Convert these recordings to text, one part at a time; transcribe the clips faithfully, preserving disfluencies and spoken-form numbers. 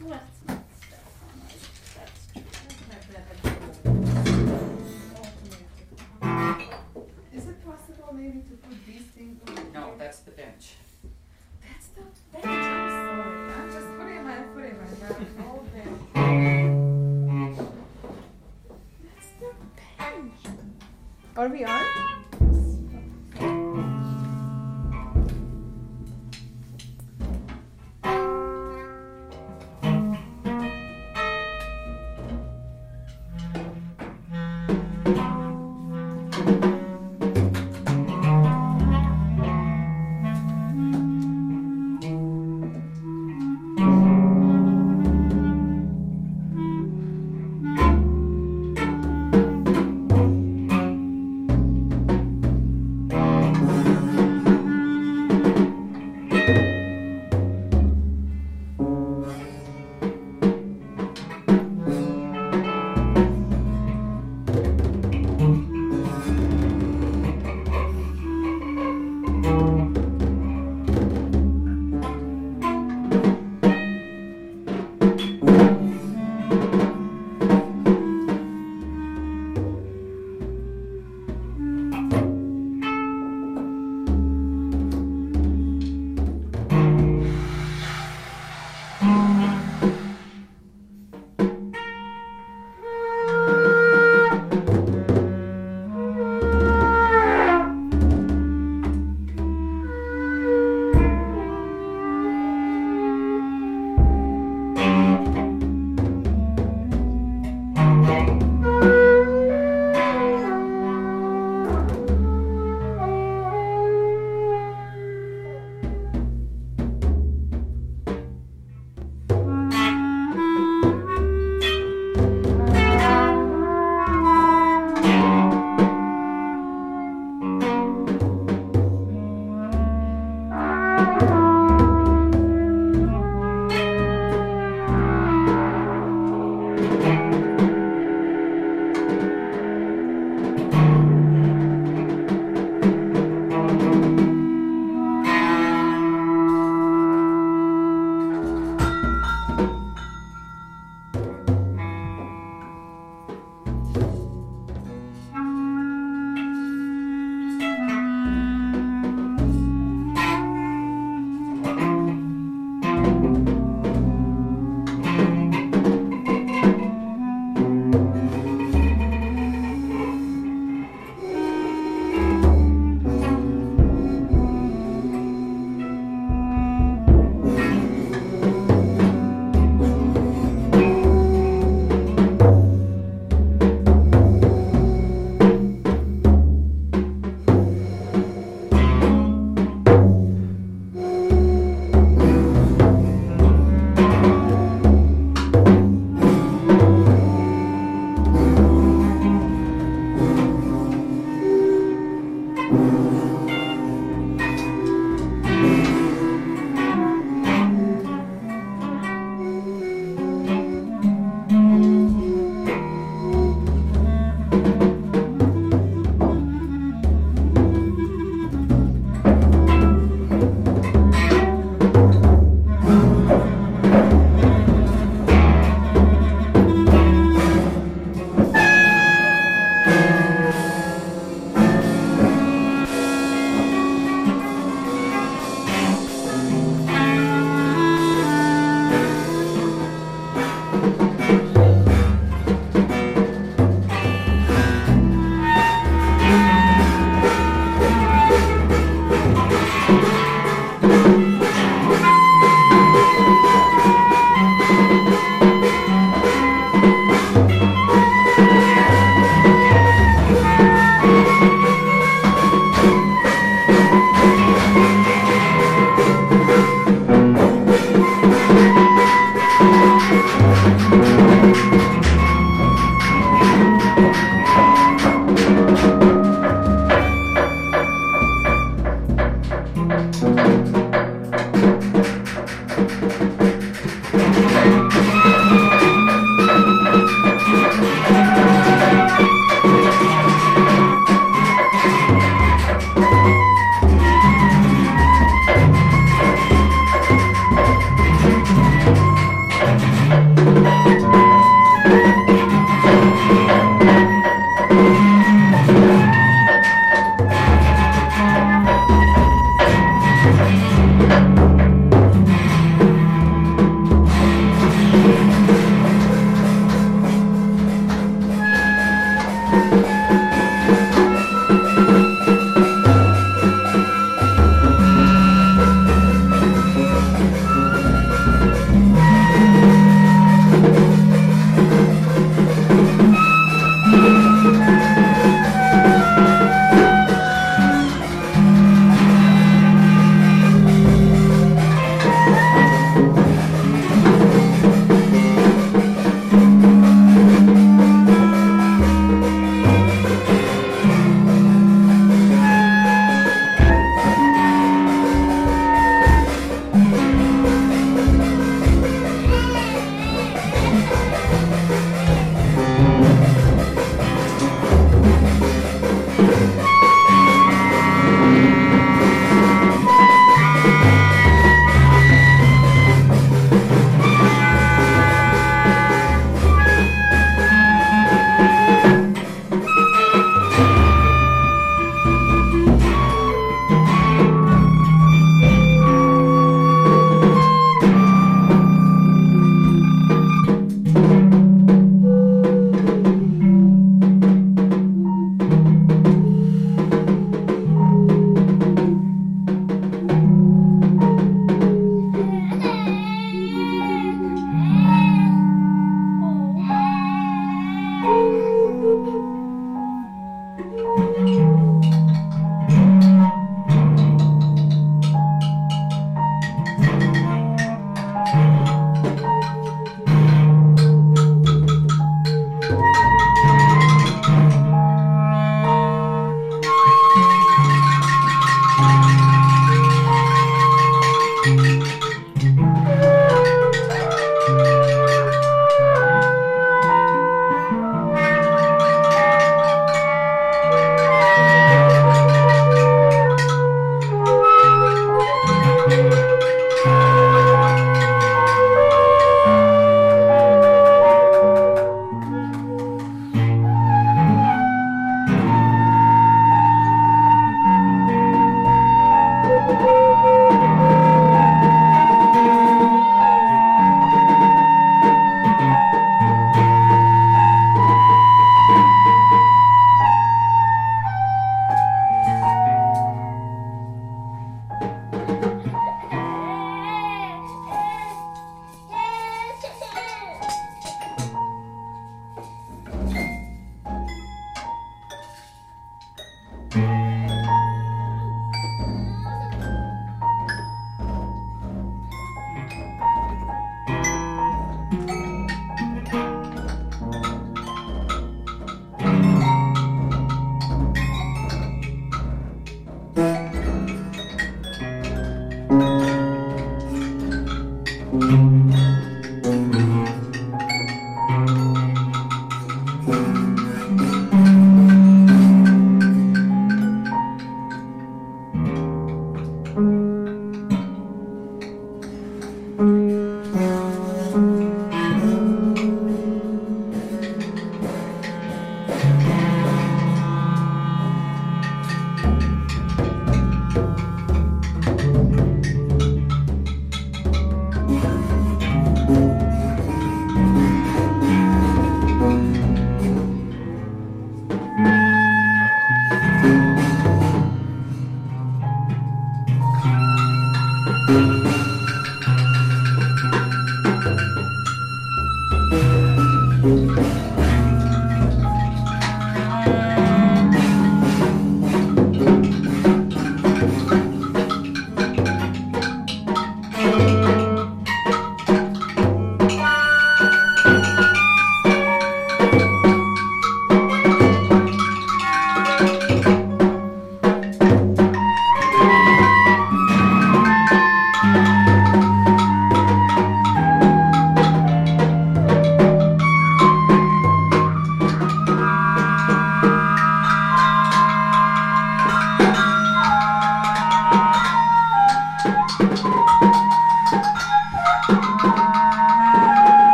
What's my stuff on my that's true. Is it possible maybe to put these things on here? No, that's the bench. That's the bench, I'm sorry. I'm just putting my foot in my mouth all day. That's the bench. Are we on?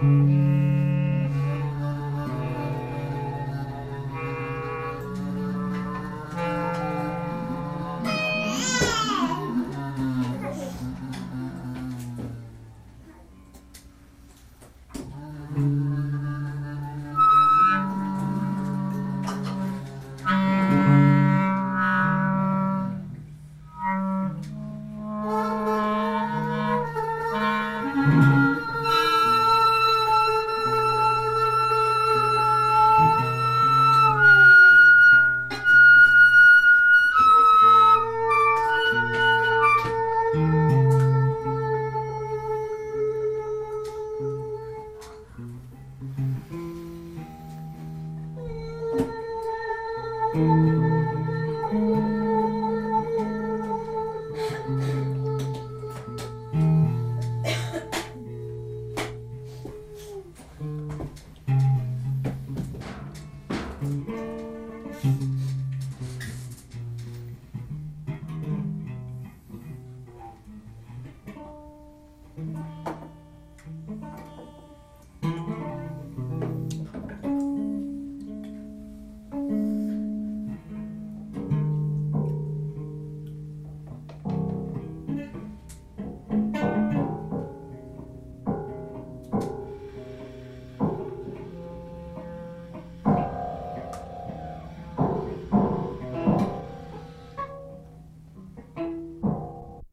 Mm-hmm.